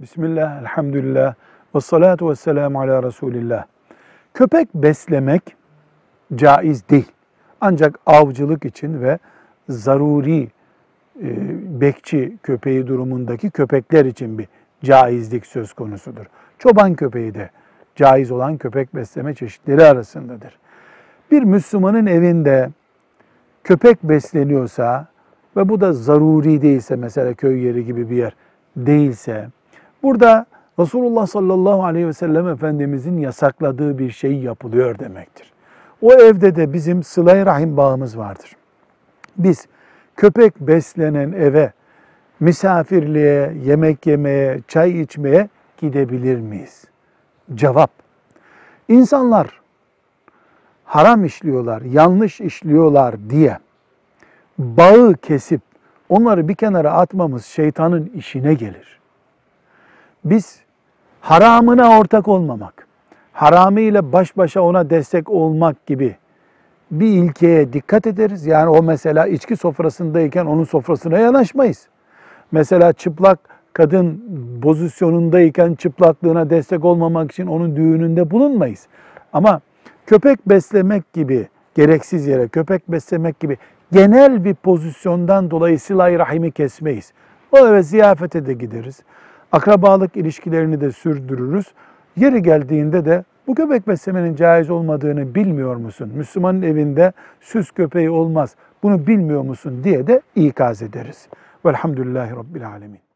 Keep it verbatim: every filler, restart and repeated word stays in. Bismillah, elhamdülillah, ve salatu ve selamu ala Resulillah. Köpek beslemek caiz değil. Ancak avcılık için ve zaruri e, bekçi köpeği durumundaki köpekler için bir caizlik söz konusudur. Çoban köpeği de caiz olan köpek besleme çeşitleri arasındadır. Bir Müslümanın evinde köpek besleniyorsa ve bu da zaruri değilse, mesela köy yeri gibi bir yer değilse, burada Resulullah sallallahu aleyhi ve sellem Efendimizin yasakladığı bir şey yapılıyor demektir. O evde de bizim sıla-i rahim bağımız vardır. Biz köpek beslenen eve, misafirliğe, yemek yemeye, çay içmeye gidebilir miyiz? Cevap: İnsanlar haram işliyorlar, yanlış işliyorlar diye bağı kesip onları bir kenara atmamız şeytanın işine gelir. Biz haramına ortak olmamak, haramı ile baş başa ona destek olmak gibi bir ilkeye dikkat ederiz. Yani o mesela içki sofrasındayken onun sofrasına yanaşmayız. Mesela çıplak kadın pozisyonundayken çıplaklığına destek olmamak için onun düğününde bulunmayız. Ama köpek beslemek gibi, gereksiz yere köpek beslemek gibi genel bir pozisyondan dolayı sıla-i rahimi kesmeyiz. O eve ziyafete de gideriz. Akrabalık ilişkilerini de sürdürürüz. Yeri geldiğinde de bu köpek beslemenin caiz olmadığını bilmiyor musun? Müslümanın evinde süs köpeği olmaz, bunu bilmiyor musun diye de ikaz ederiz. Velhamdülillahi Rabbil Alemin.